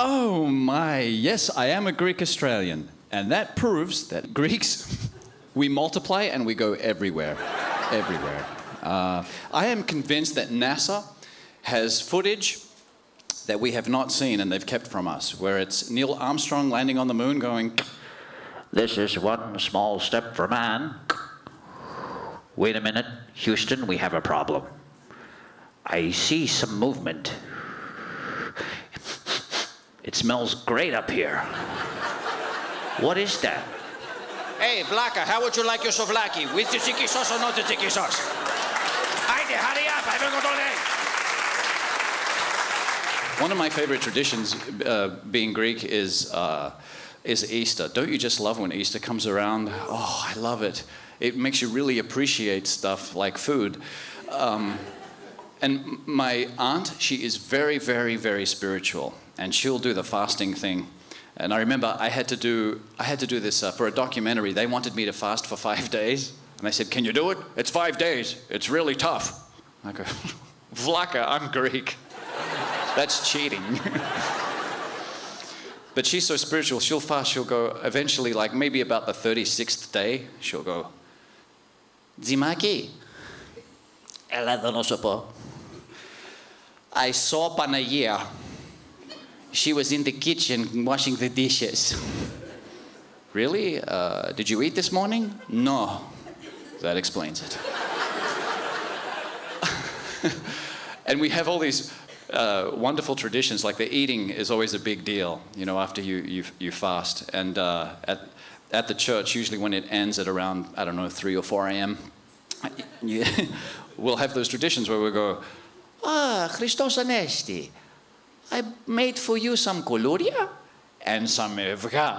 Oh my, yes, I am a Greek Australian. And that proves that Greeks, we multiply and we go everywhere, everywhere. I am convinced that NASA has footage that we have not seen and they've kept from us, where it's Neil Armstrong landing on the moon going, "This is one small step for man. Wait a minute, Houston, we have a problem. I see some movement. It smells great up here. What is that? Hey, Vlaka, how would you like your Souvlaki? With the chiqui sauce or not the chiqui sauce? Aide, hurry up, I haven't got all day." One of my favorite traditions, being Greek, is Easter. Don't you just love when Easter comes around? Oh, I love it. It makes you really appreciate stuff like food. And my aunt, she is very, very, very spiritual, and she'll do the fasting thing. And I remember I had to do this for a documentary. They wanted me to fast for 5 days, and I said, "Can you do it? It's 5 days. It's really tough." I go, "Vlaka, I'm Greek. That's cheating." But she's so spiritual, she'll fast, she'll go, eventually, like maybe about the 36th day, she'll go, "Zimaki, Ela donosopo. I saw Panaya. She was in the kitchen washing the dishes." "Really? Did you eat this morning?" "No." That explains it. And we have all these wonderful traditions, like the eating is always a big deal, you know, after you fast. And at the church, usually when it ends at around, I don't know, 3 or 4 a.m., we'll have those traditions where we go, "Ah, Christos Anesti, I made for you some koulouria and some evga.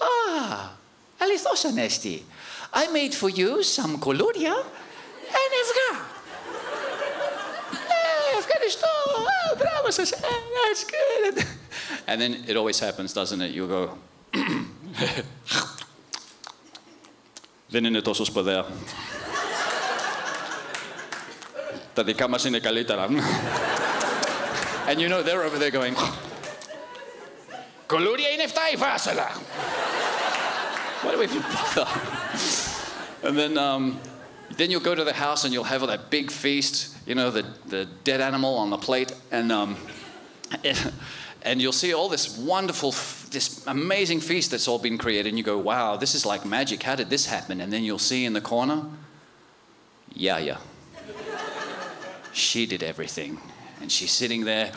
Ah, Alithos Anesti, I made for you some koulouria and evga. Bravo, that's good." And then it always happens, doesn't it? You'll go, "Δεν είναι τόσο σπουδαία. Τα δικά μας είναι καλύτερα." And you know, they're over there going, "Koulouria είναι φτά η φάσολα." Why do we even bother? And then you'll go to the house and you'll have that big feast, you know, the dead animal on the plate, and you'll see all this wonderful, this amazing feast that's all been created, and you go, "Wow, this is like magic. How did this happen?" And then you'll see in the corner, Yaya. She did everything. And she's sitting there.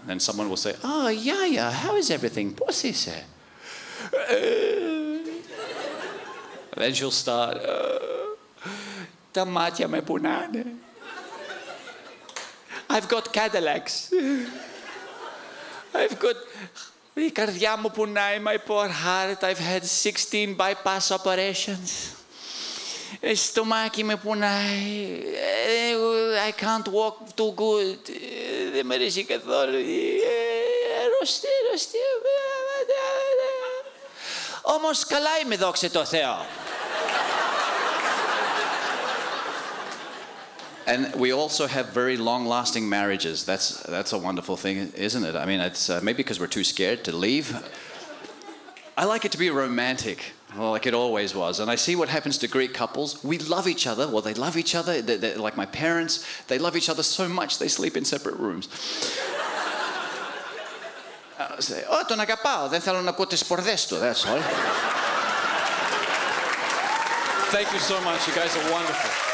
And then someone will say, "Oh, Yaya, how is everything? Posise." Then she'll start, "Tamatia me punae. I've got Cadillacs. I've got the cardia mu punae, my poor heart. I've had 16 bypass operations. Stomachy me punae. I can't walk too good. The merisi cathology. Rosti. Όμως καλά είμαι, δόξα τω Θεώ." And we also have very long-lasting marriages. That's a wonderful thing, isn't it? I mean, it's maybe because we're too scared to leave. I like it to be romantic, well, like it always was. And I see what happens to Greek couples. We love each other. Well, they love each other. They're like my parents. They love each other so much they sleep in separate rooms. Say, "Oh, ton agapao, δεν θέλω να ακούω τις σπορδές του." That's all. Thank you so much. You guys are wonderful.